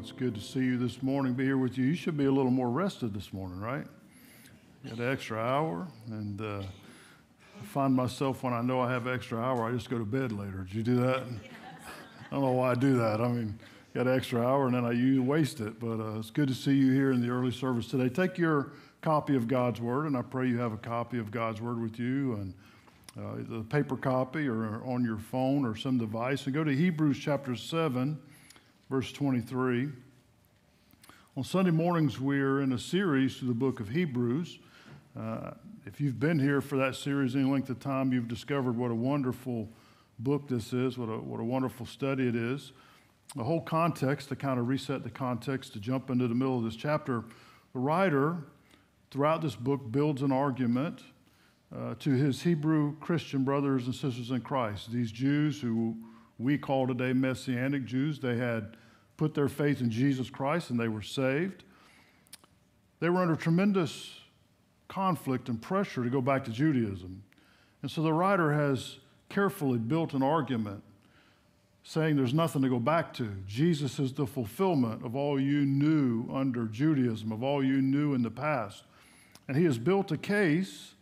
It's good to see you this morning, be here with you. You should be a little more rested this morning, right? You had an extra hour, and I find myself when I know I have an extra hour, I just go to bed later. Did you do that? I don't know why I do that. I mean, got an extra hour, and then I usually waste it, but it's good to see you here in the early service today. Take your copy of God's Word, and I pray you have a copy of God's Word with you, and the paper copy or on your phone or some device, and go to Hebrews chapter 7, verse 23. On Sunday mornings, we're in a series through the book of Hebrews. If you've been here for that series any length of time, you've discovered what a wonderful book this is, what a wonderful study it is. The whole context, to kind of reset the context, to jump into the middle of this chapter, the writer throughout this book builds an argument to his Hebrew Christian brothers and sisters in Christ. These Jews who we call today Messianic Jews, they had put their faith in Jesus Christ and they were saved. They were under tremendous conflict and pressure to go back to Judaism. And so the writer has carefully built an argument saying there's nothing to go back to. Jesus is the fulfillment of all you knew under Judaism, of all you knew in the past. And he has built a case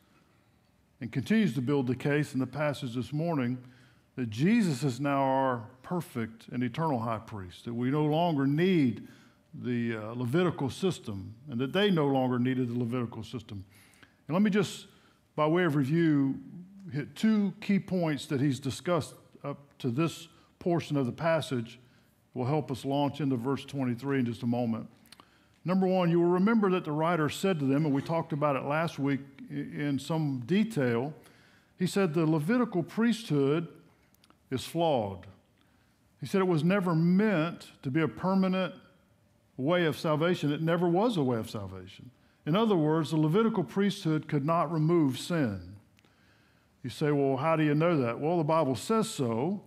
and continues to build the case in the passage this morning that Jesus is now our perfect and eternal high priest, that we no longer need the Levitical system, and that they no longer needed the Levitical system. And let me just, by way of review, hit two key points that he's discussed up to this portion of the passage. Will help us launch into verse 23 in just a moment. Number one, you will remember that the writer said to them, and we talked about it last week in some detail, he said the Levitical priesthood is flawed. He said it was never meant to be a permanent way of salvation. It never was a way of salvation. In other words, the Levitical priesthood could not remove sin. You say, well, how do you know that? Well, the Bible says so.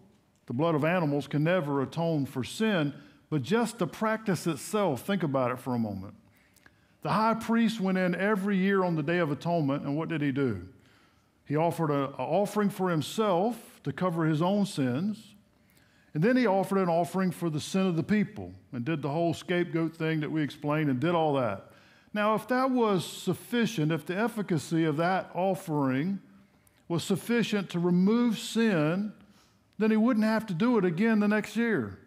The blood of animals can never atone for sin, but just the practice itself, think about it for a moment. The high priest went in every year on the Day of Atonement, and what did he do? He offered an offering for himself to cover his own sins, and then he offered an offering for the sin of the people and did the whole scapegoat thing that we explained and did all that. Now, if that was sufficient, if the efficacy of that offering was sufficient to remove sin, then he wouldn't have to do it again the next year.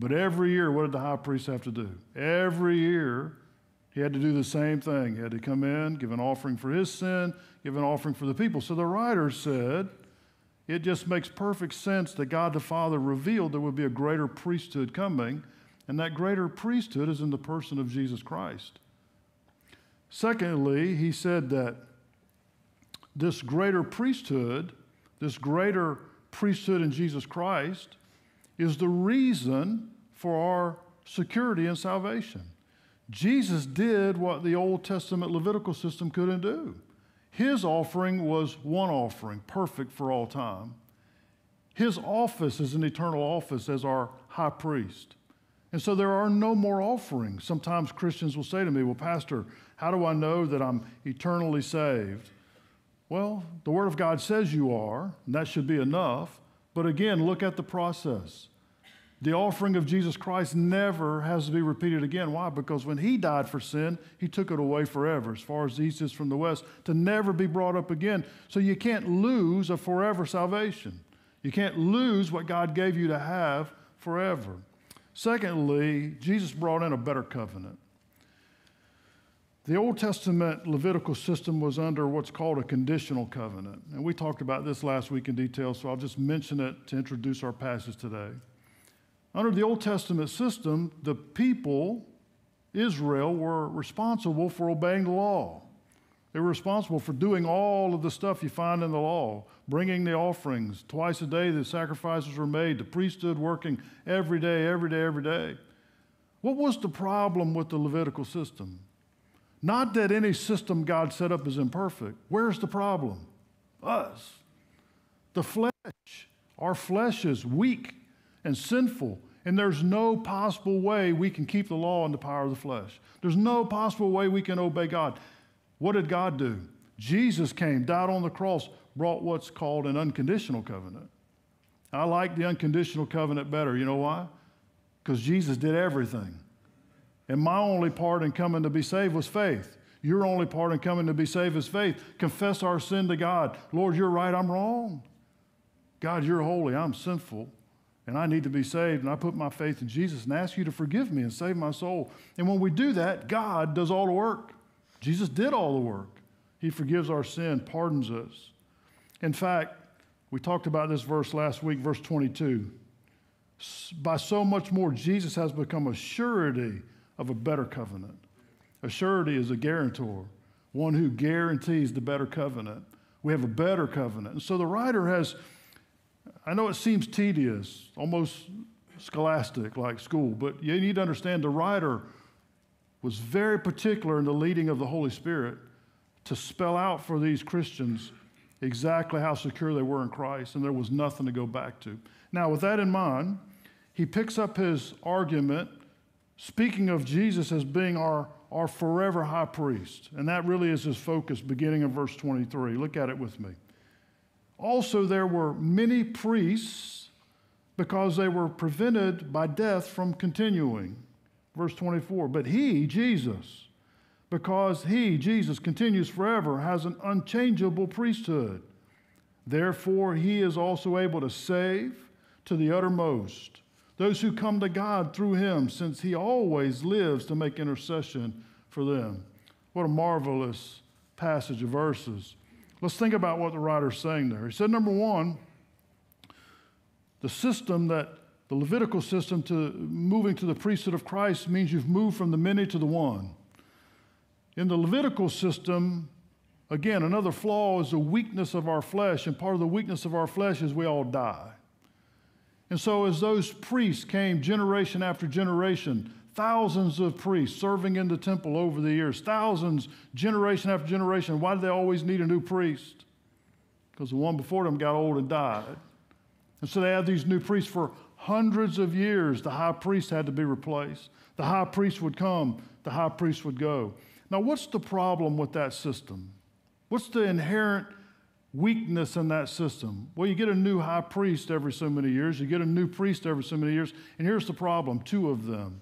But every year, what did the high priest have to do? Every year, he had to do the same thing. He had to come in, give an offering for his sin, give an offering for the people. So the writer said, it just makes perfect sense that God the Father revealed there would be a greater priesthood coming, and that greater priesthood is in the person of Jesus Christ. Secondly, he said that this greater priesthood in Jesus Christ is the reason for our security and salvation. Jesus did what the Old Testament Levitical system couldn't do. His offering was one offering, perfect for all time. His office is an eternal office as our high priest. And so there are no more offerings. Sometimes Christians will say to me, well, Pastor, how do I know that I'm eternally saved? Well, the Word of God says you are, and that should be enough. But again, look at the process. The offering of Jesus Christ never has to be repeated again. Why? Because when he died for sin, he took it away forever, as far as the east is from the west, to never be brought up again. So you can't lose a forever salvation. You can't lose what God gave you to have forever. Secondly, Jesus brought in a better covenant. The Old Testament Levitical system was under what's called a conditional covenant. And we talked about this last week in detail, so I'll just mention it to introduce our passage today. Under the Old Testament system, the people, Israel, were responsible for obeying the law. They were responsible for doing all of the stuff you find in the law, bringing the offerings. Twice a day, the sacrifices were made, the priesthood working every day. What was the problem with the Levitical system? Not that any system God set up is imperfect. Where's the problem? Us. The flesh. Our flesh is weak and sinful, and there's no possible way we can keep the law in the power of the flesh. There's no possible way we can obey God. What did God do? Jesus came, died on the cross, brought what's called an unconditional covenant. I like the unconditional covenant better. You know why? because Jesus did everything. And my only part in coming to be saved was faith. Your only part in coming to be saved is faith. Confess our sin to God. Lord, you're right, I'm wrong. God, you're holy, I'm sinful, and I need to be saved, and I put my faith in Jesus and ask you to forgive me and save my soul. And when we do that, God does all the work. Jesus did all the work. He forgives our sin, pardons us. In fact, we talked about this verse last week, verse 22. By so much more, Jesus has become a surety of a better covenant. A surety is a guarantor, one who guarantees the better covenant. We have a better covenant. And so the writer has, I know it seems tedious, almost scholastic like school, but you need to understand the writer was very particular in the leading of the Holy Spirit to spell out for these Christians exactly how secure they were in Christ, and there was nothing to go back to. Now, with that in mind, he picks up his argument, speaking of Jesus as being our forever high priest, and that really is his focus, beginning in verse 23. Look at it with me. Also, there were many priests because they were prevented by death from continuing. Verse 24, but he, Jesus, because he, Jesus, continues forever, has an unchangeable priesthood. Therefore, he is also able to save to the uttermost those who come to God through him, since he always lives to make intercession for them. What a marvelous passage of verses. Let's think about what the writer's saying there. He said, number one, the system that the Levitical system to moving to the priesthood of Christ means you've moved from the many to the one. In the Levitical system, again, another flaw is the weakness of our flesh, and part of the weakness of our flesh is we all die. And so as those priests came generation after generation, thousands of priests serving in the temple over the years, thousands, generation after generation. Why did they always need a new priest? Because the one before them got old and died. And so they had these new priests for hundreds of years. The high priest had to be replaced. The high priest would come. The high priest would go. Now, what's the problem with that system? What's the inherent weakness in that system? Well, you get a new high priest every so many years. You get a new priest every so many years. And here's the problem, two of them.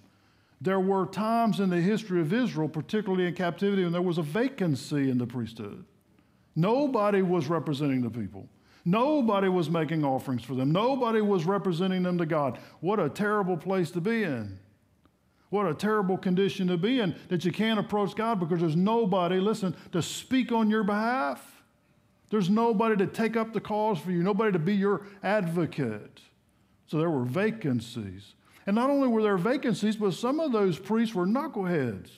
There were times in the history of Israel, particularly in captivity, when there was a vacancy in the priesthood. Nobody was representing the people. Nobody was making offerings for them. Nobody was representing them to God. What a terrible place to be in. What a terrible condition to be in, that you can't approach God because there's nobody, listen, to speak on your behalf. There's nobody to take up the cause for you, nobody to be your advocate. So there were vacancies. And not only were there vacancies, but some of those priests were knuckleheads.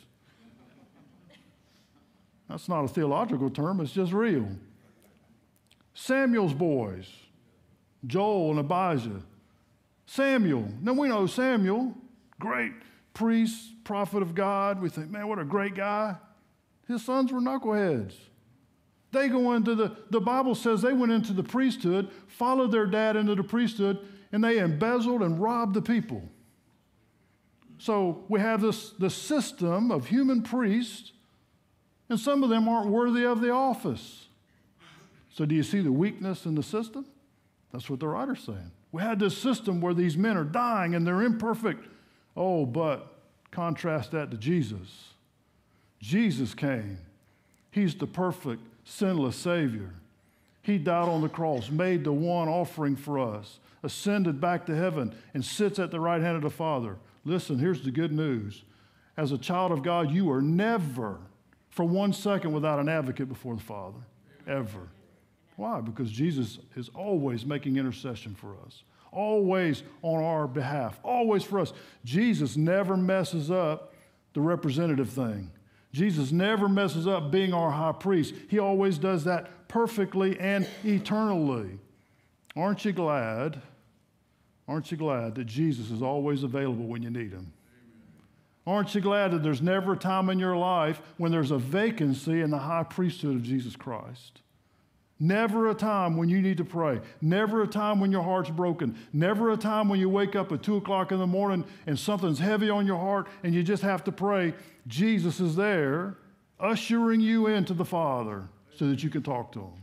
That's not a theological term, it's just real. Samuel's boys, Joel and Abijah. Samuel, now we know Samuel, great priest, prophet of God. We think, man, what a great guy. His sons were knuckleheads. They go into the Bible says they went into the priesthood, followed their dad into the priesthood, and they embezzled and robbed the people. So we have this system of human priests, and some of them aren't worthy of the office. So do you see the weakness in the system? That's what the writer's saying. We had this system where these men are dying and they're imperfect. Oh, but contrast that to Jesus. Jesus came. He's the perfect, sinless Savior. He died on the cross, made the one offering for us, ascended back to heaven, and sits at the right hand of the Father. Listen, here's the good news. As a child of God, you are never for one second without an advocate before the Father, ever. Why? Because Jesus is always making intercession for us, always on our behalf, always for us. Jesus never messes up the representative thing. Jesus never messes up being our high priest. He always does that perfectly and eternally. Aren't you glad? Aren't you glad that Jesus is always available when you need him? Aren't you glad that there's never a time in your life when there's a vacancy in the high priesthood of Jesus Christ? Never a time when you need to pray. Never a time when your heart's broken. Never a time when you wake up at 2 o'clock in the morning and something's heavy on your heart and you just have to pray. Jesus is there ushering you into the Father so that you can talk to him.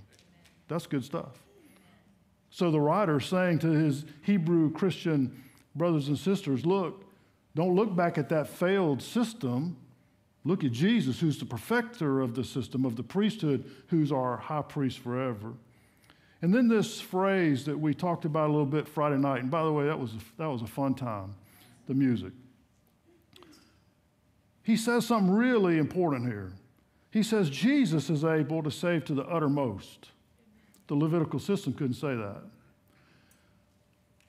That's good stuff. So the writer is saying to his Hebrew Christian brothers and sisters, look, Don't look back at that failed system. Look at Jesus, who's the perfecter of the system, of the priesthood, who's our high priest forever. And then this phrase that we talked about a little bit Friday night, and by the way, that was a fun time, the music. He says something really important here. He says Jesus is able to save to the uttermost. The Levitical system couldn't say that.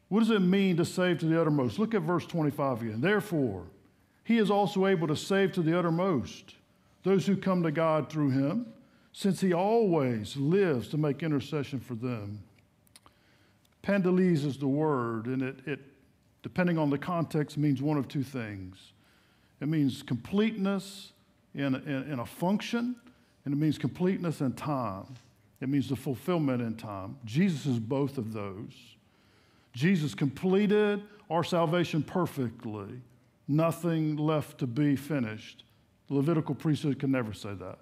What does it mean to save to the uttermost? Look at verse 25 again. Therefore, he is also able to save to the uttermost those who come to God through him, since he always lives to make intercession for them. Pandalese is the word, and it, depending on the context, means one of two things. It means completeness in a function, and it means completeness in time. It means the fulfillment in time. Jesus is both of those. Jesus completed our salvation perfectly. Nothing left to be finished. The Levitical priesthood can never say that.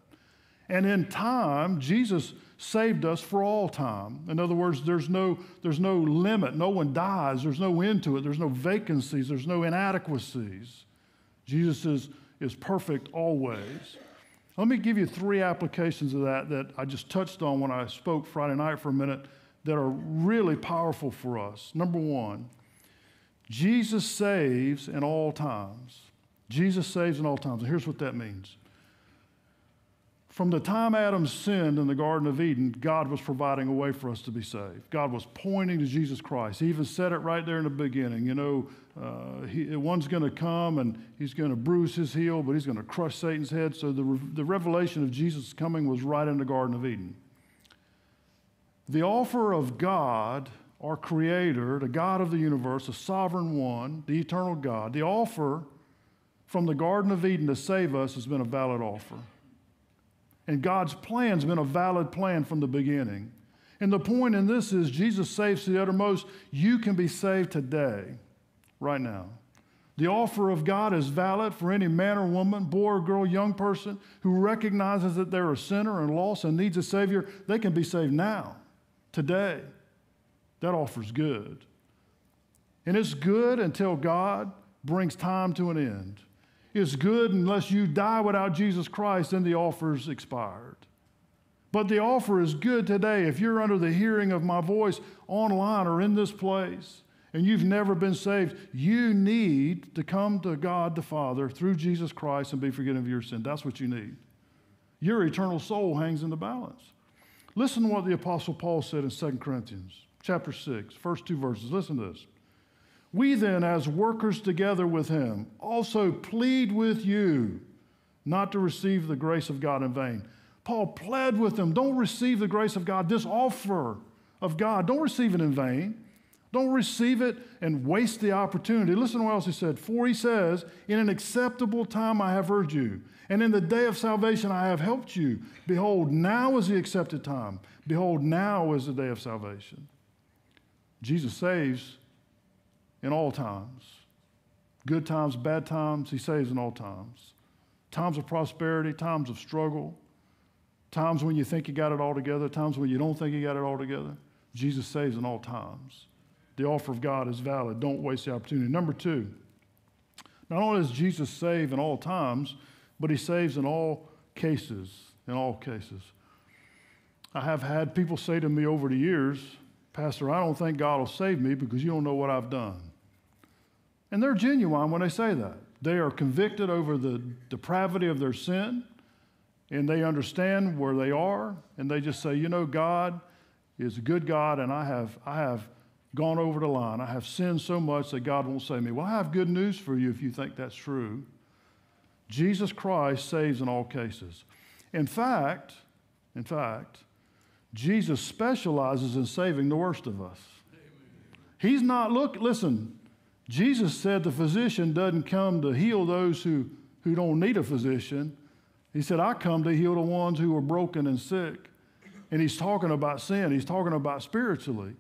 And in time, Jesus saved us for all time. In other words, there's no limit. No one dies. There's no end to it. There's no vacancies. There's no inadequacies. Jesus is perfect always. Let me give you three applications of that I just touched on when I spoke Friday night for a minute that are really powerful for us. Number one, Jesus saves in all times. Jesus saves in all times. And here's what that means. From the time Adam sinned in the Garden of Eden, God was providing a way for us to be saved. God was pointing to Jesus Christ. He even said it right there in the beginning. You know, one's going to come and he's going to bruise his heel, but he's going to crush Satan's head. So the revelation of Jesus' coming was right in the Garden of Eden. The offer of God, our Creator, the God of the universe, the Sovereign One, the Eternal God, the offer from the Garden of Eden to save us has been a valid offer. And God's plan's been a valid plan from the beginning. And the point in this is Jesus saves to the uttermost. You can be saved today, right now. The offer of God is valid for any man or woman, boy or girl, young person who recognizes that they're a sinner and lost and needs a Savior. They can be saved now, today. That offer's good. And it's good until God brings time to an end. It's good unless you die without Jesus Christ, then the offer's expired. But the offer is good today. If you're under the hearing of my voice online or in this place and you've never been saved, you need to come to God the Father through Jesus Christ and be forgiven of your sin. That's what you need. Your eternal soul hangs in the balance. Listen to what the Apostle Paul said in 2 Corinthians chapter 6, first two verses. Listen to this. We then, as workers together with him, also plead with you not to receive the grace of God in vain. Paul pled with them, don't receive the grace of God, this offer of God. Don't receive it in vain. Don't receive it and waste the opportunity. Listen to what else he said. For he says, in an acceptable time I have heard you, and in the day of salvation I have helped you. Behold, now is the accepted time. Behold, now is the day of salvation. Jesus saves in all times. Good times, bad times, he saves in all times. Times of prosperity, times of struggle, times when you think you got it all together, times when you don't think you got it all together. Jesus saves in all times. The offer of God is valid. Don't waste the opportunity. Number two, not only does Jesus save in all times, but he saves in all cases, in all cases. I have had people say to me over the years, Pastor, I don't think God will save me because you don't know what I've done. And they're genuine when they say that. They are convicted over the depravity of their sin, and they understand where they are, and they just say, you know, God is a good God, and I have gone over the line. I have sinned so much that God won't save me. Well, I have good news for you if you think that's true. Jesus Christ saves in all cases. In fact, Jesus specializes in saving the worst of us. He's not, listen, Jesus said the physician doesn't come to heal those who don't need a physician. He said, I come to heal the ones who are broken and sick. And he's talking about sin. He's talking about spiritually.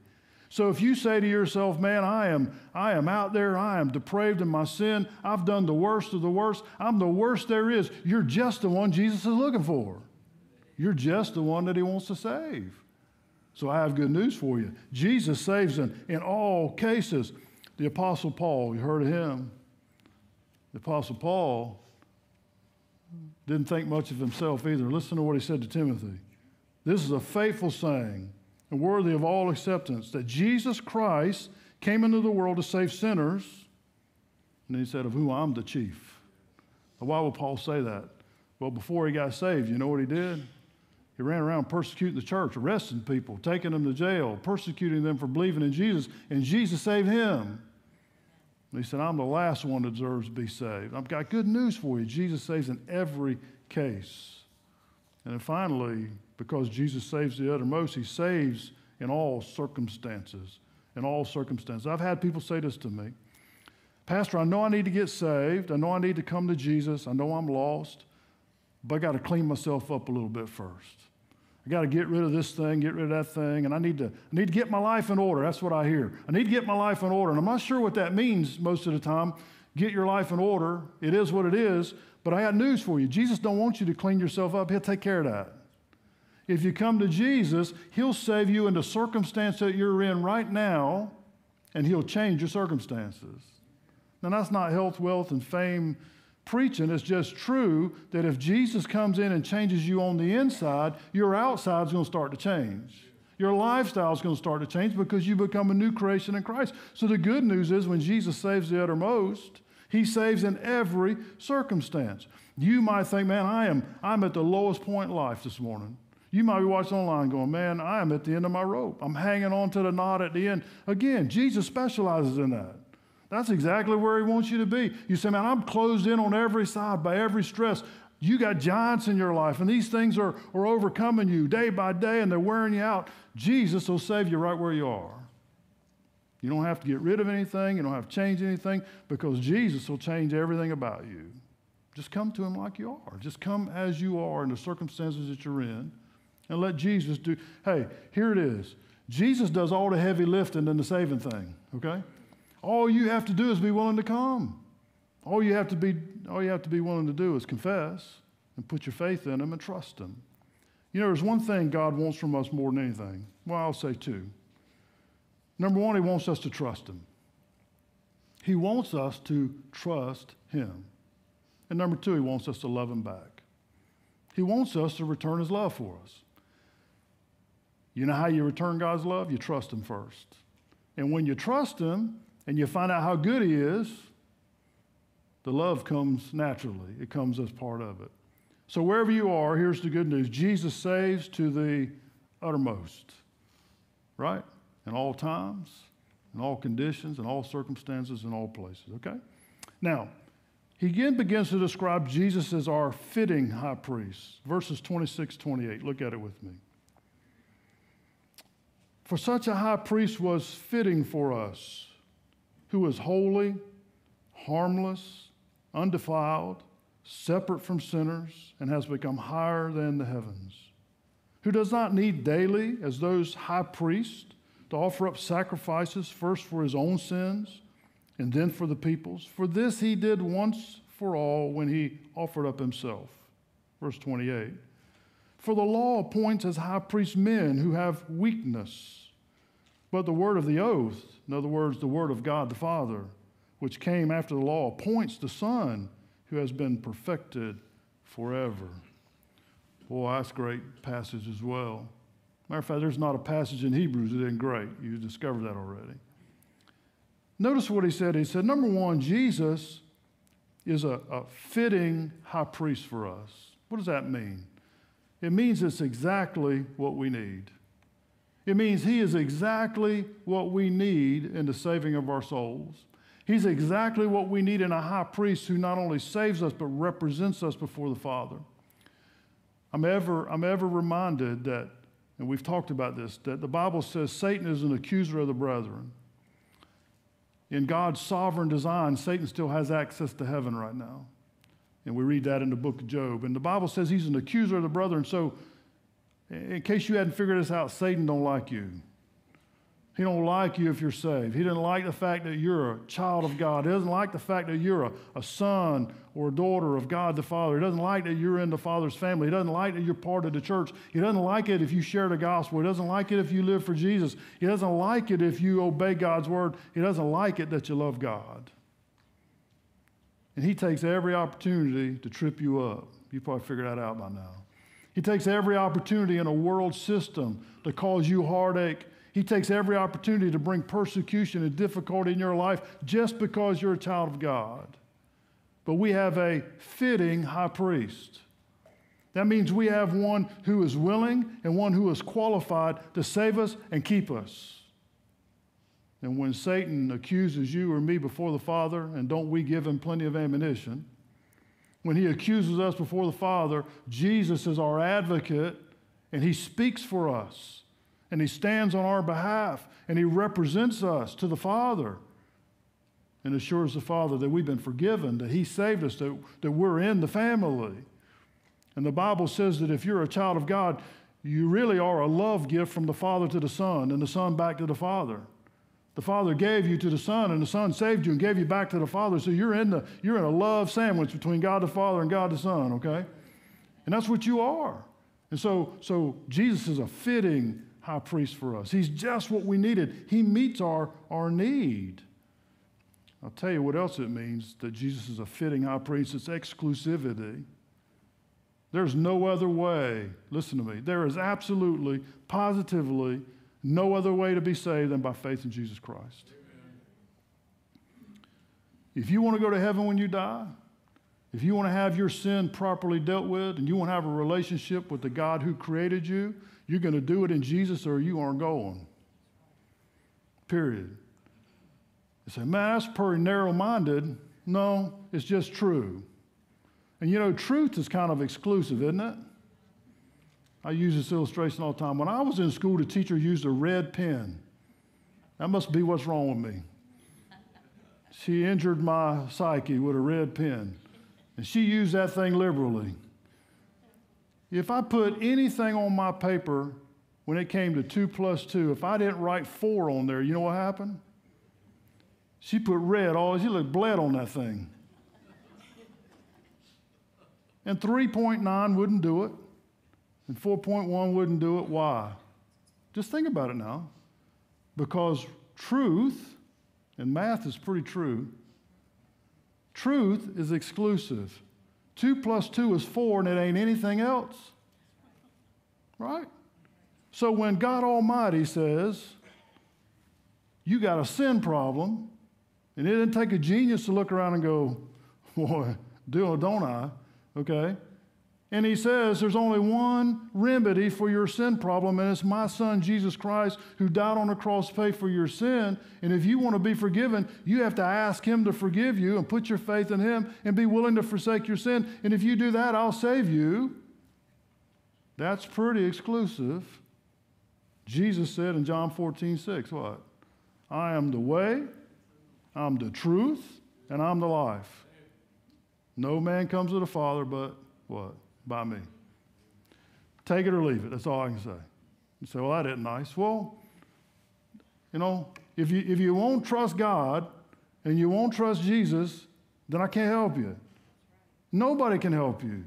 So if you say to yourself, man, I am out there. I am depraved in my sin. I've done the worst of the worst. I'm the worst there is. You're just the one Jesus is looking for. You're just the one that he wants to save. So I have good news for you. Jesus saves in all cases. The Apostle Paul, you heard of him. The Apostle Paul didn't think much of himself either. Listen to what he said to Timothy. This is a faithful saying and worthy of all acceptance, that Jesus Christ came into the world to save sinners. And he said, of whom I'm the chief. Now, why would Paul say that? Well, before he got saved, you know what he did? He ran around persecuting the church, arresting people, taking them to jail, persecuting them for believing in Jesus. And Jesus saved him. And he said, I'm the last one that deserves to be saved. I've got good news for you. Jesus saves in every case. And then finally, because Jesus saves the uttermost, he saves in all circumstances. In all circumstances. I've had people say this to me. Pastor, I know I need to get saved. I know I need to come to Jesus. I know I'm lost. But I got to clean myself up a little bit first. I got to get rid of this thing, get rid of that thing, and I need to get my life in order. That's what I hear. I need to get my life in order. And I'm not sure what that means most of the time. Get your life in order. It is what it is. But I got news for you. Jesus don't want you to clean yourself up. He'll take care of that. If you come to Jesus, he'll save you in the circumstance that you're in right now, and he'll change your circumstances. Now, that's not health, wealth, and fame preaching. It's just true that if Jesus comes in and changes you on the inside, your outside's going to start to change. Your lifestyle's going to start to change because you become a new creation in Christ. So the good news is when Jesus saves the uttermost, he saves in every circumstance. You might think, man, I'm at the lowest point in life this morning. You might be watching online going, man, I am at the end of my rope. I'm hanging on to the knot at the end. Again, Jesus specializes in that. That's exactly where he wants you to be. You say, man, I'm closed in on every side by every stress. You got giants in your life, and these things are overcoming you day by day, and they're wearing you out. Jesus will save you right where you are. You don't have to get rid of anything. You don't have to change anything because Jesus will change everything about you. Just come to him like you are. Just come as you are in the circumstances that you're in and let Jesus do. Hey, here it is. Jesus does all the heavy lifting and the saving thing, okay? All you have to do is be willing to come. All you have to be willing to do is confess and put your faith in him and trust him. You know, there's one thing God wants from us more than anything. Well, I'll say two. Number one, he wants us to trust him. He wants us to trust him. And number two, he wants us to love him back. He wants us to return his love for us. You know how you return God's love? You trust him first. And when you trust him, and you find out how good he is, the love comes naturally. It comes as part of it. So wherever you are, here's the good news. Jesus saves to the uttermost, right? In all times, in all conditions, in all circumstances, in all places, okay? Now, he again begins to describe Jesus as our fitting high priest. Verses 26, 28. Look at it with me. For such a high priest was fitting for us, who is holy, harmless, undefiled, separate from sinners, and has become higher than the heavens, who does not need daily, as those high priests, to offer up sacrifices first for his own sins and then for the people's. For this he did once for all when he offered up himself. Verse 28. For the law appoints as high priests men who have weakness. But the word of the oath, in other words, the word of God the Father, which came after the law, appoints the Son who has been perfected forever. Boy, that's a great passage as well. Matter of fact, there's not a passage in Hebrews that isn't great. You discovered that already. Notice what he said. He said, number one, Jesus is a fitting high priest for us. What does that mean? It means it's exactly what we need. It means he is exactly what we need in the saving of our souls. He's exactly what we need in a high priest who not only saves us, but represents us before the Father. I'm ever reminded that, and we've talked about this, that the Bible says Satan is an accuser of the brethren. In God's sovereign design, Satan still has access to heaven right now. And we read that in the book of Job. And the Bible says he's an accuser of the brethren, so in case you hadn't figured this out, Satan don't like you. He don't like you if you're saved. He didn't like the fact that you're a child of God. He doesn't like the fact that you're a son or a daughter of God the Father. He doesn't like that you're in the Father's family. He doesn't like that you're part of the church. He doesn't like it if you share the gospel. He doesn't like it if you live for Jesus. He doesn't like it if you obey God's word. He doesn't like it that you love God. And he takes every opportunity to trip you up. You probably figured that out by now. He takes every opportunity in a world system to cause you heartache. He takes every opportunity to bring persecution and difficulty in your life just because you're a child of God. But we have a fitting high priest. That means we have one who is willing and one who is qualified to save us and keep us. And when Satan accuses you or me before the Father, and don't we give him plenty of ammunition, when he accuses us before the Father, Jesus is our advocate, and he speaks for us, and he stands on our behalf, and he represents us to the Father and assures the Father that we've been forgiven, that he saved us, that we're in the family. And the Bible says that if you're a child of God, you really are a love gift from the Father to the Son and the Son back to the Father. The Father gave you to the Son, and the Son saved you and gave you back to the Father. So you're in a love sandwich between God the Father and God the Son, okay? And that's what you are. And so Jesus is a fitting high priest for us. He's just what we needed. He meets our need. I'll tell you what else it means that Jesus is a fitting high priest. It's exclusivity. There's no other way. Listen to me. There is absolutely, positively, no other way to be saved than by faith in Jesus Christ. Amen. If you want to go to heaven when you die, if you want to have your sin properly dealt with, and you want to have a relationship with the God who created you, you're going to do it in Jesus or you aren't going. Period. You say, man, that's pretty narrow-minded. No, it's just true. And you know, truth is kind of exclusive, isn't it? I use this illustration all the time. When I was in school, the teacher used a red pen. That must be what's wrong with me. She injured my psyche with a red pen. And she used that thing liberally. If I put anything on my paper when it came to 2 plus 2, if I didn't write 4 on there, you know what happened? She put red all, she looked bled on that thing. And 3.9 wouldn't do it. And 4.1 wouldn't do it. Why? Just think about it now. Because truth, and math is pretty true, truth is exclusive. 2 plus 2 is 4, and it ain't anything else. Right? So when God Almighty says, you got a sin problem, and it didn't take a genius to look around and go, boy, do or don't I? Okay? And he says there's only one remedy for your sin problem, and it's my Son, Jesus Christ, who died on the cross to pay for your sin. And if you want to be forgiven, you have to ask him to forgive you and put your faith in him and be willing to forsake your sin. And if you do that, I'll save you. That's pretty exclusive. Jesus said in John 14:6, what? I am the way, I'm the truth, and I'm the life. No man comes to the Father but what? By me. Take it or leave it. That's all I can say. You say, well, that isn't nice. Well, you know, if you won't trust God and you won't trust Jesus, then I can't help you. Nobody can help you.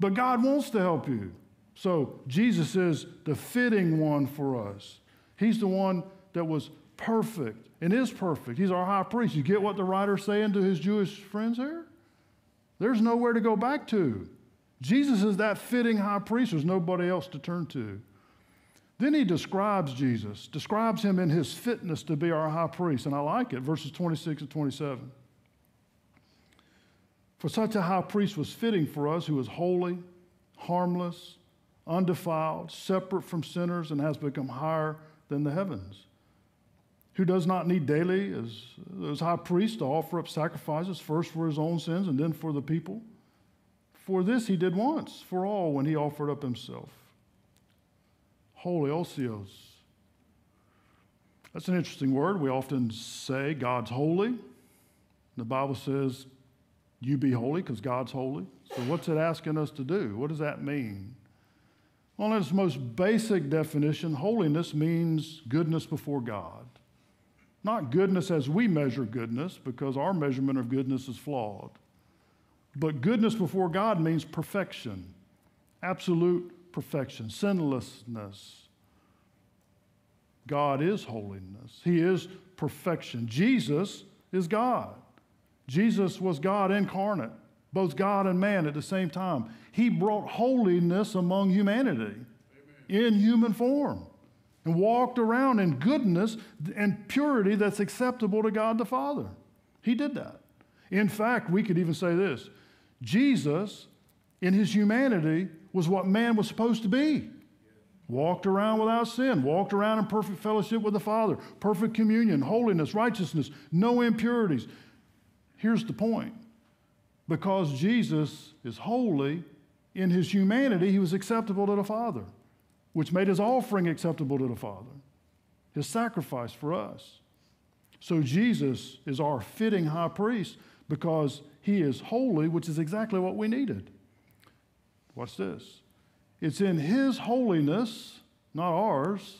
But God wants to help you. So Jesus is the fitting one for us. He's the one that was perfect and is perfect. He's our high priest. You get what the writer's saying to his Jewish friends here? There's nowhere to go back to. Jesus is that fitting high priest. There's nobody else to turn to. Then he describes Jesus, describes him in his fitness to be our high priest. And I like it, verses 26 and 27. For such a high priest was fitting for us, who is holy, harmless, undefiled, separate from sinners, and has become higher than the heavens, who does not need daily as high priest to offer up sacrifices, first for his own sins and then for the people. For this he did once for all when he offered up himself. Holy, osios. That's an interesting word. We often say God's holy. The Bible says you be holy because God's holy. So what's it asking us to do? What does that mean? Well, in its most basic definition, holiness means goodness before God. Not goodness as we measure goodness, because our measurement of goodness is flawed. But goodness before God means perfection, absolute perfection, sinlessness. God is holiness. He is perfection. Jesus is God. Jesus was God incarnate, both God and man at the same time. He brought holiness among humanity. Amen. In human form, and walked around in goodness and purity that's acceptable to God the Father. He did that. In fact, we could even say this: Jesus, in his humanity, was what man was supposed to be. Walked around without sin, walked around in perfect fellowship with the Father, perfect communion, holiness, righteousness, no impurities. Here's the point. Because Jesus is holy, in his humanity, he was acceptable to the Father, which made his offering acceptable to the Father, his sacrifice for us. So Jesus is our fitting high priest because he is holy, which is exactly what we needed. Watch this. It's in his holiness, not ours,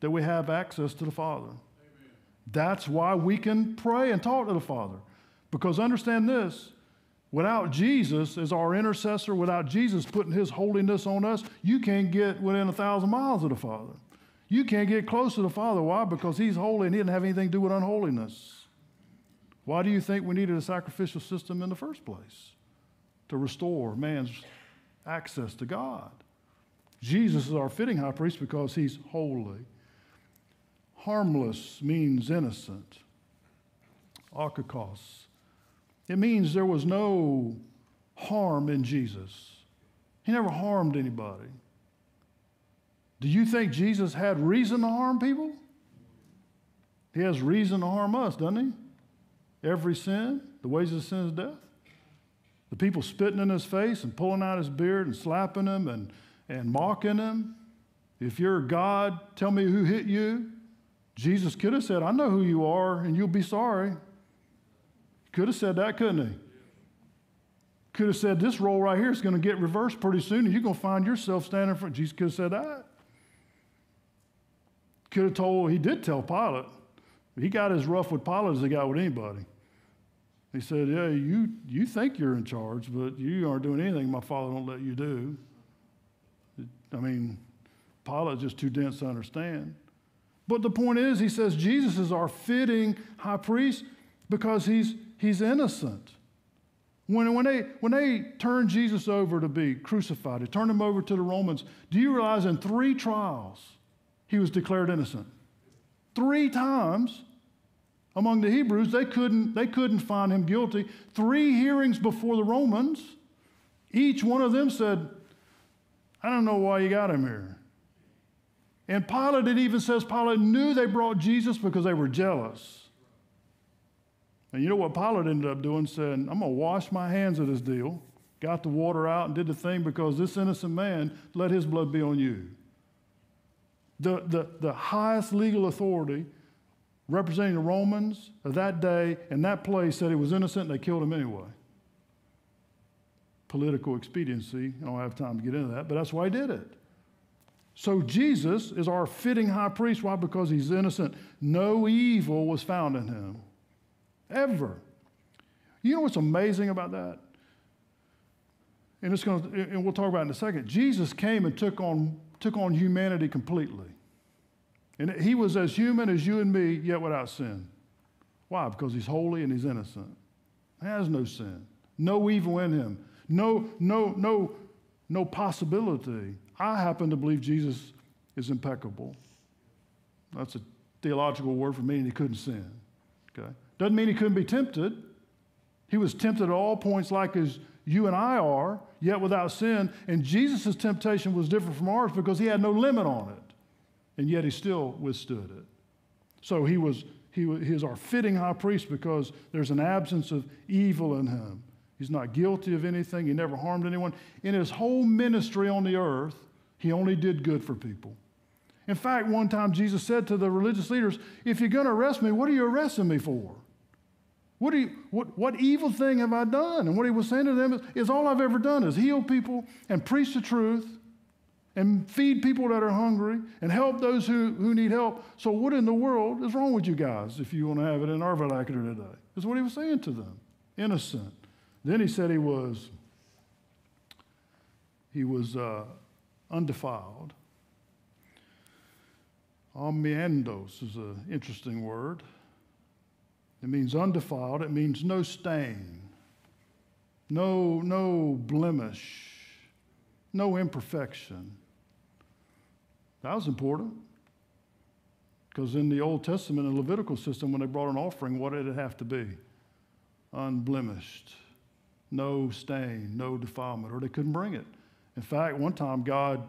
that we have access to the Father. Amen. That's why we can pray and talk to the Father. Because understand this, without Jesus as our intercessor, without Jesus putting his holiness on us, you can't get within 1,000 miles of the Father. You can't get close to the Father. Why? Because he's holy and he didn't have anything to do with unholiness. Why do you think we needed a sacrificial system in the first place? To restore man's access to God. Jesus is our fitting high priest because he's holy. Harmless means innocent. Akakos. It means there was no harm in Jesus. He never harmed anybody. Do you think Jesus had reason to harm people? He has reason to harm us, doesn't he? Every sin, the wages of sin is death. The people spitting in his face and pulling out his beard and slapping him and mocking him. If you're God, tell me who hit you. Jesus could have said, I know who you are and you'll be sorry. Could have said that, couldn't he? Could have said, this role right here is going to get reversed pretty soon and you're going to find yourself standing in front. Jesus could have said that. Could have told, he did tell Pilate. He got as rough with Pilate as he got with anybody. He said, yeah, you think you're in charge, but you aren't doing anything my Father don't let you do. I mean, Pilate's just too dense to understand. But the point is, he says Jesus is our fitting high priest because he's innocent. When they turned Jesus over to be crucified, they turned him over to the Romans, do you realize in 3 trials he was declared innocent? 3 times. Among the Hebrews, they couldn't find him guilty. 3 hearings before the Romans, each one of them said, I don't know why you got him here. And Pilate, it even says Pilate knew they brought Jesus because they were jealous. And you know what Pilate ended up doing? Saying, I'm going to wash my hands of this deal. Got the water out and did the thing because this innocent man, let his blood be on you. The highest legal authority representing the Romans of that day and that place said he was innocent and they killed him anyway. Political expediency. I don't have time to get into that, but that's why he did it. So Jesus is our fitting high priest. Why? Because he's innocent. No evil was found in him. Ever. You know what's amazing about that? And we'll talk about it in a second. Jesus came and took on humanity completely. And he was as human as you and me, yet without sin. Why? Because he's holy and he's innocent. He has no sin. No evil in him. No possibility. I happen to believe Jesus is impeccable. That's a theological word for meaning he couldn't sin. Okay? Doesn't mean he couldn't be tempted. He was tempted at all points like as you and I are, yet without sin. And Jesus' temptation was different from ours because he had no limit on it. And yet he still withstood it. So he is our fitting high priest because there's an absence of evil in him. He's not guilty of anything. He never harmed anyone. In his whole ministry on the earth, he only did good for people. In fact, one time Jesus said to the religious leaders, if you're going to arrest me, what are you arresting me for? What evil thing have I done? And what he was saying to them is all I've ever done is heal people and preach the truth and feed people that are hungry, and help those who need help. So what in the world is wrong with you guys if you want to have it in our vernacular today? Is what he was saying to them. Innocent. Then he said he was undefiled. Ammiandos is an interesting word. It means undefiled. It means no stain, no blemish, no imperfection. That was important. Because in the Old Testament and Levitical system, when they brought an offering, what did it have to be? Unblemished, no stain, no defilement, or they couldn't bring it. In fact, one time God,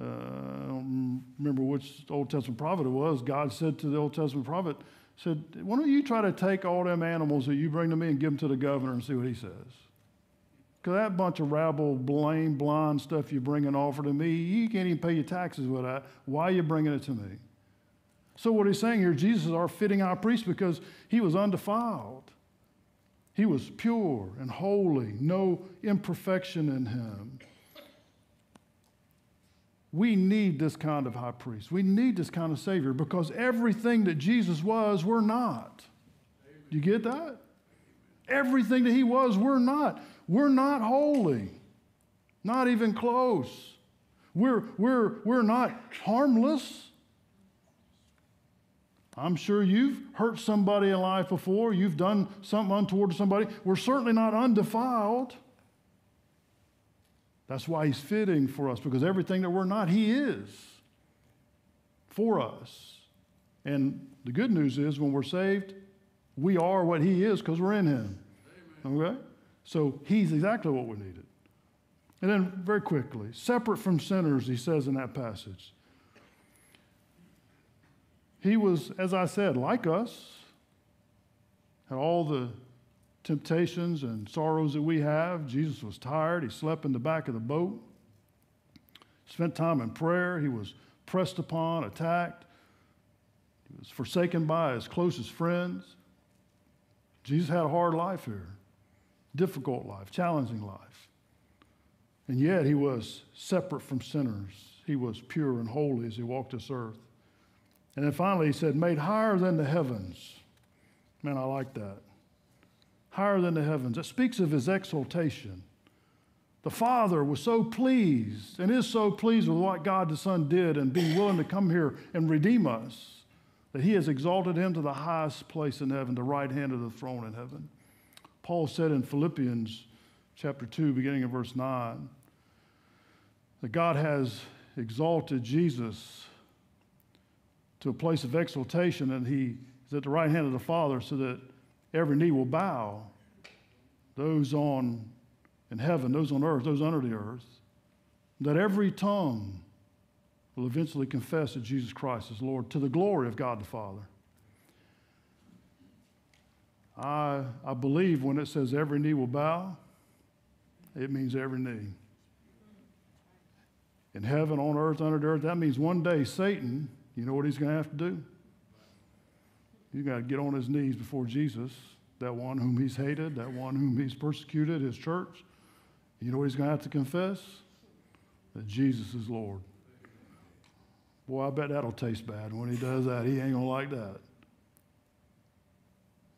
I don't remember which Old Testament prophet it was, God said to the Old Testament prophet, said, why don't you try to take all them animals that you bring to me and give them to the governor and see what he says? Because that bunch of rabble, blame, blind stuff you bring and offer to me, you can't even pay your taxes with that. Why are you bringing it to me? So what he's saying here, Jesus is our fitting high priest because he was undefiled. He was pure and holy, no imperfection in him. We need this kind of high priest. We need this kind of Savior because everything that Jesus was, we're not. Do you get that? Everything that he was, we're not. We're not holy. Not even close. We're not harmless. I'm sure you've hurt somebody in life before. You've done something untoward to somebody. We're certainly not undefiled. That's why he's fitting for us, because everything that we're not, he is for us. And the good news is when we're saved, we are what he is because we're in him. Amen. Okay? So he's exactly what we needed. And then very quickly, separate from sinners, he says in that passage. He was, as I said, like us, had all the temptations and sorrows that we have. Jesus was tired. He slept in the back of the boat, spent time in prayer. He was pressed upon, attacked. He was forsaken by his closest friends. Jesus had a hard life here, difficult life, challenging life. And yet he was separate from sinners. He was pure and holy as he walked this earth. And then finally he said, made higher than the heavens. Man, I like that. Higher than the heavens. It speaks of his exaltation. The Father was so pleased and is so pleased with what God the Son did and being willing to come here and redeem us that he has exalted him to the highest place in heaven, the right hand of the throne in heaven. Paul said in Philippians chapter 2, beginning of verse 9, that God has exalted Jesus to a place of exaltation, and he is at the right hand of the Father so that every knee will bow, those on in heaven, those on earth, those under the earth, that every tongue will eventually confess that Jesus Christ is Lord to the glory of God the Father. I believe when it says every knee will bow, it means every knee. In heaven, on earth, under the earth, that means one day Satan, you know what he's going to have to do? He's got to get on his knees before Jesus, that one whom he's hated, that one whom he's persecuted, his church. You know what he's going to have to confess? That Jesus is Lord. Boy, I bet that'll taste bad. When he does that, he ain't going to like that.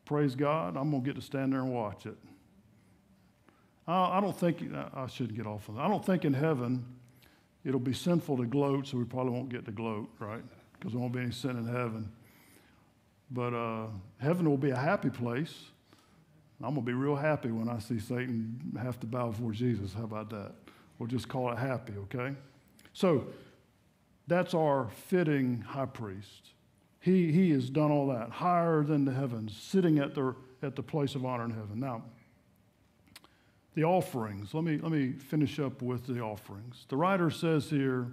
Praise God, I'm going to get to stand there and watch it. I don't think, I shouldn't get off on that. I don't think in heaven it'll be sinful to gloat, so we probably won't get to gloat, right? Because there won't be any sin in heaven. But heaven will be a happy place. I'm going to be real happy when I see Satan have to bow before Jesus. How about that? We'll just call it happy, okay? So that's our fitting high priest. He has done all that, higher than the heavens, sitting at the place of honor in heaven. Now, the offerings. Let me finish up with the offerings. The writer says here,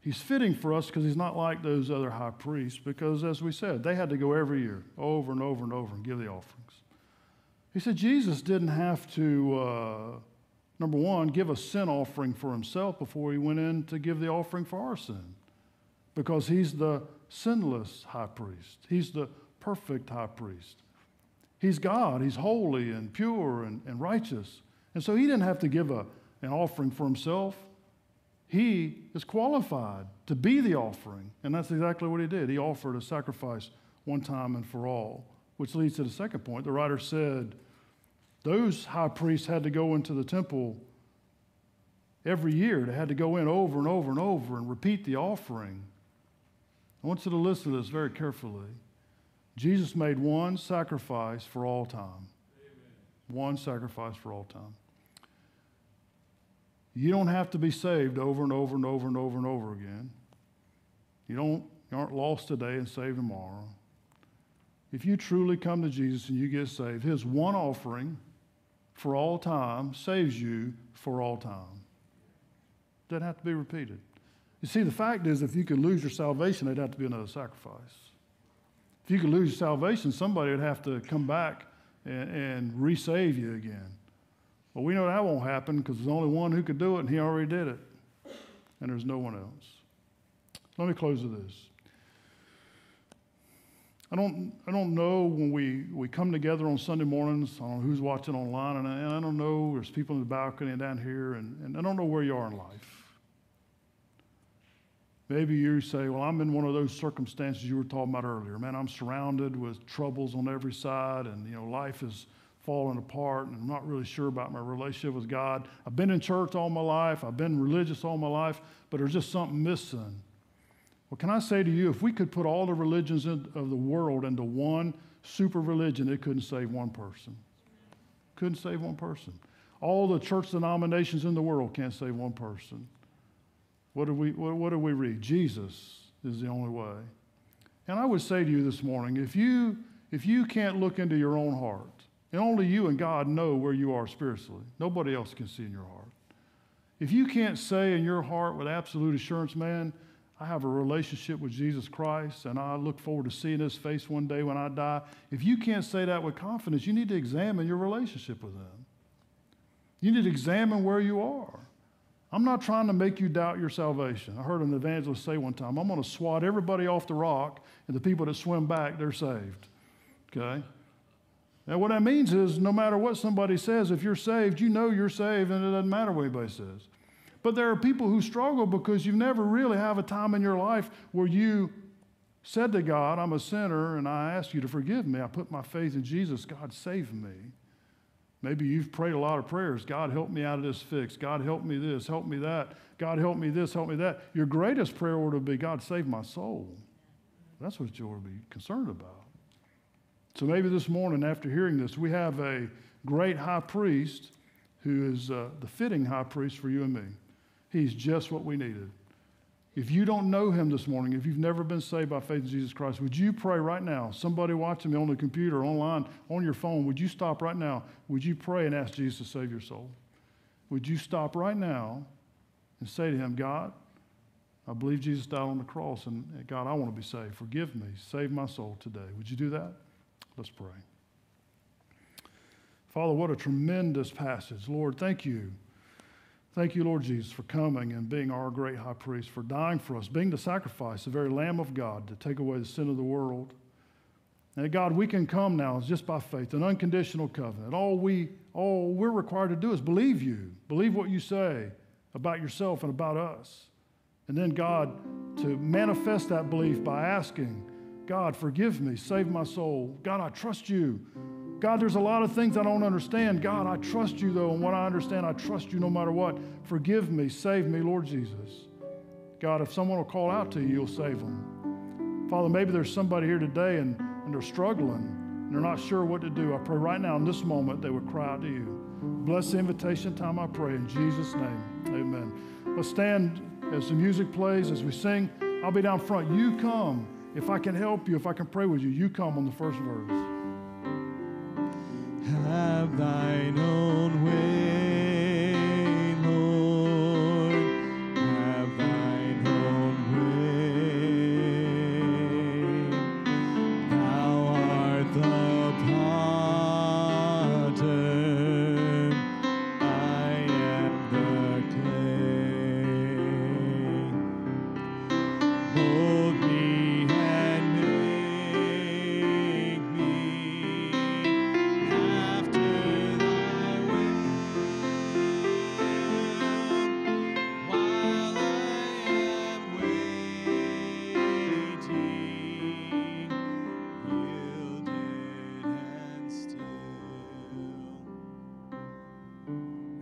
he's fitting for us because he's not like those other high priests because, as we said, they had to go every year over and over and over and give the offerings. He said Jesus didn't have to, number one, give a sin offering for himself before he went in to give the offering for our sin because he's the sinless high priest. He's the perfect high priest. He's God. He's holy and pure and righteous. And so he didn't have to give an offering for himself. He is qualified to be the offering, and that's exactly what he did. He offered a sacrifice one time and for all, which leads to the second point. The writer said those high priests had to go into the temple every year. They had to go in over and over and over and repeat the offering. I want you to listen to this very carefully. Jesus made one sacrifice for all time. Amen. One sacrifice for all time. You don't have to be saved over and over and over and over and over again. You aren't lost today and saved tomorrow. If you truly come to Jesus and you get saved, his one offering for all time saves you for all time. Doesn't have to be repeated. You see, the fact is, if you could lose your salvation, there'd have to be another sacrifice. If you could lose your salvation, somebody would have to come back and re-save you again. But we know that won't happen because there's only one who could do it, and he already did it. And there's no one else. Let me close with this. I don't know when we come together on Sunday mornings, I don't know who's watching online, and I don't know, there's people in the balcony and down here, and I don't know where you are in life. Maybe you say, well, I'm in one of those circumstances you were talking about earlier. Man, I'm surrounded with troubles on every side, and life is falling apart, and I'm not really sure about my relationship with God. I've been in church all my life, I've been religious all my life, but there's just something missing. Well, can I say to you, if we could put all the religions of the world into one super religion, it couldn't save one person. Couldn't save one person. All the church denominations in the world can't save one person. What do we read? Jesus is the only way. And I would say to you this morning, if you can't look into your own heart, and only you and God know where you are spiritually. Nobody else can see in your heart. If you can't say in your heart with absolute assurance, man, I have a relationship with Jesus Christ, and I look forward to seeing his face one day when I die. If you can't say that with confidence, you need to examine your relationship with him. You need to examine where you are. I'm not trying to make you doubt your salvation. I heard an evangelist say one time, I'm going to swat everybody off the rock, and the people that swim back, they're saved. Okay? Now, what that means is no matter what somebody says, if you're saved, you know you're saved, and it doesn't matter what anybody says. But there are people who struggle because you never really have a time in your life where you said to God, I'm a sinner, and I ask you to forgive me. I put my faith in Jesus. God, save me. Maybe you've prayed a lot of prayers. God, help me out of this fix. God, help me this. Help me that. God, help me this. Help me that. Your greatest prayer would be, God, save my soul. That's what you ought to be concerned about. So maybe this morning after hearing this, we have a great high priest who is the fitting high priest for you and me. He's just what we needed. If you don't know him this morning, if you've never been saved by faith in Jesus Christ, would you pray right now? Somebody watching me on the computer, online, on your phone, would you stop right now? Would you pray and ask Jesus to save your soul? Would you stop right now and say to him, God, I believe Jesus died on the cross, and God, I want to be saved. Forgive me. Save my soul today. Would you do that? Let's pray. Father, what a tremendous passage. Lord, thank you. Thank you, Lord Jesus, for coming and being our great high priest, for dying for us, being the sacrifice, the very Lamb of God, to take away the sin of the world. And God, we can come now just by faith, an unconditional covenant. All we're required to do is believe you, believe what you say about yourself and about us. And then, God, to manifest that belief by asking, God, forgive me, save my soul. God, I trust you. God, there's a lot of things I don't understand. God, I trust you, though, and what I understand, I trust you no matter what. Forgive me, save me, Lord Jesus. God, if someone will call out to you, you'll save them. Father, maybe there's somebody here today and they're struggling and they're not sure what to do. I pray right now in this moment they would cry out to you. Bless the invitation time, I pray, in Jesus' name. Amen. Let's stand as the music plays, as we sing. I'll be down front. You come. If I can help you, if I can pray with you, you come on the first verse. Have thine own way, Lord, have thine own way. Thou art the potter, I am the clay. Mold me and make me after thy will.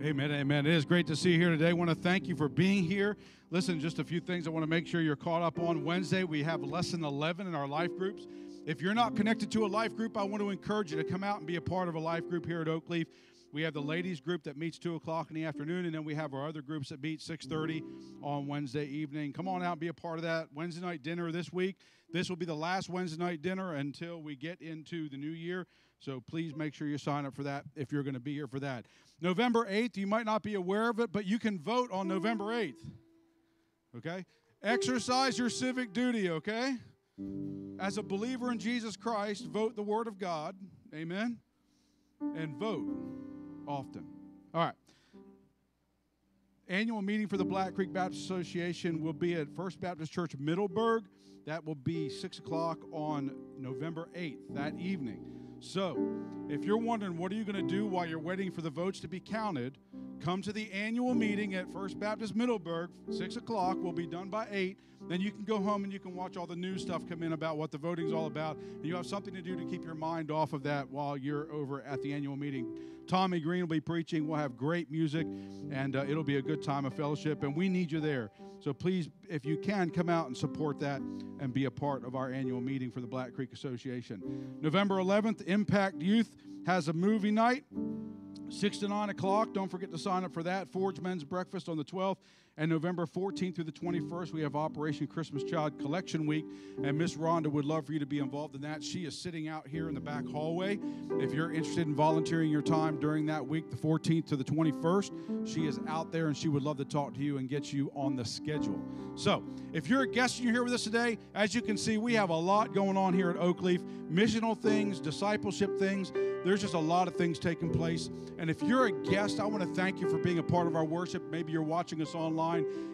Amen, amen. It is great to see you here today. I want to thank you for being here. Listen, just a few things I want to make sure you're caught up on. Wednesday, we have Lesson 11 in our life groups. If you're not connected to a life group, I want to encourage you to come out and be a part of a life group here at Oakleaf. We have the ladies group that meets 2 o'clock in the afternoon, and then we have our other groups that meet 6:30 on Wednesday evening. Come on out and be a part of that. Wednesday night dinner this week. This will be the last Wednesday night dinner until we get into the new year, so please make sure you sign up for that if you're going to be here for that. November 8th, you might not be aware of it, but you can vote on November 8th, okay? Exercise your civic duty, okay? As a believer in Jesus Christ, vote the Word of God, amen, and vote often. All right. Annual meeting for the Black Creek Baptist Association will be at First Baptist Church Middleburg. That will be 6 o'clock on November 8th, that evening. So if you're wondering what are you going to do while you're waiting for the votes to be counted, come to the annual meeting at First Baptist Middleburg, 6 o'clock. We'll be done by 8. Then you can go home and you can watch all the new stuff come in about what the voting's all about. And you have something to do to keep your mind off of that while you're over at the annual meeting. Tommy Green will be preaching. We'll have great music, and it'll be a good time of fellowship. And we need you there. So please, if you can, come out and support that and be a part of our annual meeting for the Black Creek Association. November 11th, Impact Youth has a movie night. 6 to 9 o'clock. Don't forget to sign up for that. Forge Men's Breakfast on the 12th. And November 14th through the 21st, we have Operation Christmas Child Collection Week. And Miss Rhonda would love for you to be involved in that. She is sitting out here in the back hallway. If you're interested in volunteering your time during that week, the 14th to the 21st, she is out there and she would love to talk to you and get you on the schedule. So if you're a guest and you're here with us today, as you can see, we have a lot going on here at Oakleaf. Missional things, discipleship things. There's just a lot of things taking place. And if you're a guest, I want to thank you for being a part of our worship. Maybe you're watching us online.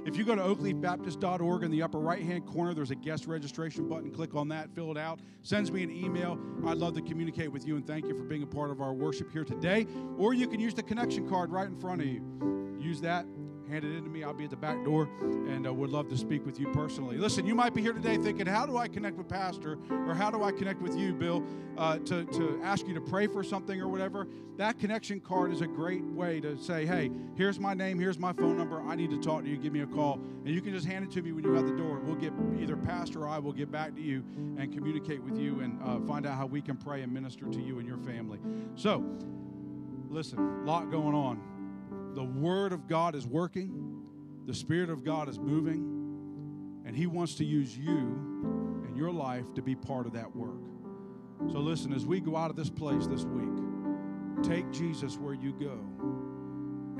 If you go to oakleafbaptist.org, in the upper right-hand corner, there's a guest registration button. Click on that, fill it out. Sends me an email. I'd love to communicate with you, and thank you for being a part of our worship here today. Or you can use the connection card right in front of you. Use that. Hand it in to me. I'll be at the back door, and would love to speak with you personally. Listen, you might be here today thinking, how do I connect with Pastor, or how do I connect with you, Bill, to ask you to pray for something or whatever? That connection card is a great way to say, hey, here's my name, here's my phone number, I need to talk to you, give me a call. And you can just hand it to me when you're out the door. We'll get, either Pastor or I will get back to you and communicate with you and find out how we can pray and minister to you and your family. So, listen, a lot going on. The Word of God is working. The Spirit of God is moving. And He wants to use you and your life to be part of that work. So listen, as we go out of this place this week, take Jesus where you go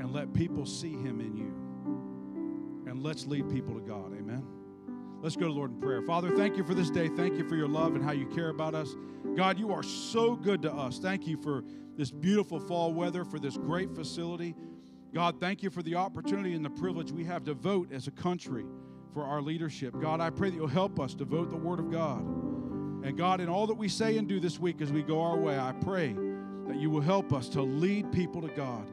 and let people see Him in you. And let's lead people to God. Amen. Let's go to the Lord in prayer. Father, thank you for this day. Thank you for your love and how you care about us. God, you are so good to us. Thank you for this beautiful fall weather, for this great facility. God, thank you for the opportunity and the privilege we have to vote as a country for our leadership. God, I pray that you'll help us to vote the Word of God. And God, in all that we say and do this week as we go our way, I pray that you will help us to lead people to God.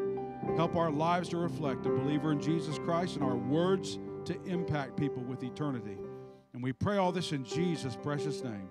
Help our lives to reflect a believer in Jesus Christ and our words to impact people with eternity. And we pray all this in Jesus' precious name.